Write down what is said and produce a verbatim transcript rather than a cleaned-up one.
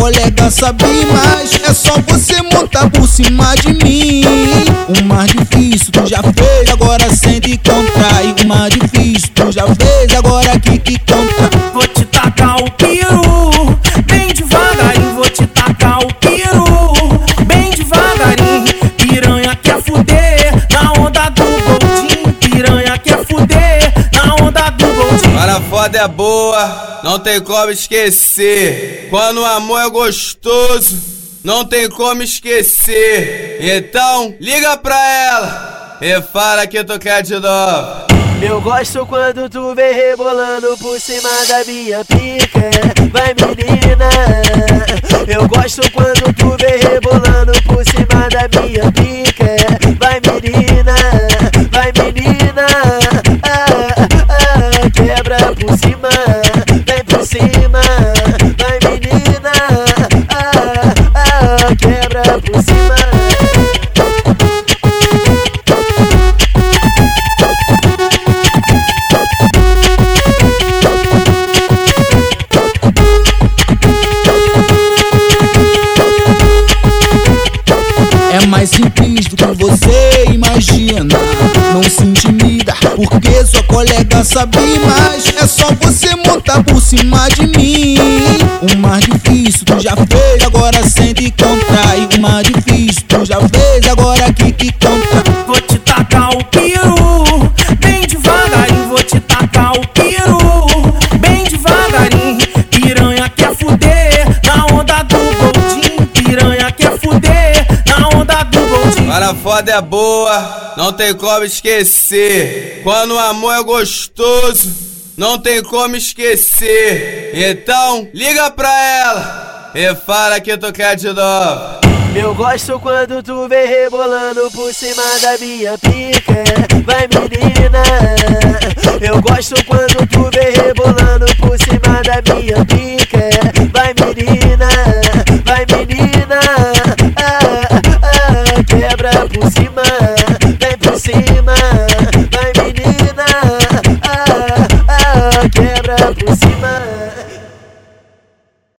colega sabe, mas é só você montar por cima de mim. O mais difícil tu já fez, agora sente e contrai. O mais difícil tu já fez, agora aqui que conta. Vou te tacar o piru, bem devagarinho. Vou te tacar o piru, bem devagarinho. Piranha quer fuder na onda do boldinho. Piranha quer fuder na onda do boldinho. Para foda é boa, não tem como esquecer. Quando o amor é gostoso, não tem como esquecer. Então liga pra ela e fala que tu quer de novo. Eu gosto quando tu vem rebolando por cima da minha pica. Vai, menina. Eu gosto quando tu vem rebolando por cima da minha pica. Vai, menina. Vai, menina. Ah, ah, quebra por cima. Cima, vai menina, ah, ah, quebra por cima. É mais simples do que você imagina. Não se intimida, porque sua colega sabe, mas é só você montar por cima de mim. O mais difícil tu já fez, agora sente e contrai. O mais difícil tu já fez, agora aqui que conta. Vou te tacar o piru, bem devagarinho. Vou te tacar o piru, bem devagarinho. Piranha quer fuder na onda do boldinho. Piranha quer fuder na onda do boldinho. Para foda é boa, não tem como esquecer. Quando o amor é gostoso, não tem como esquecer. Então liga pra ela e fala que tu quer de novo. Eu gosto quando tu vem rebolando por cima da minha pica. Vai, menina. Eu gosto quando tu vem rebolando por cima da minha pica.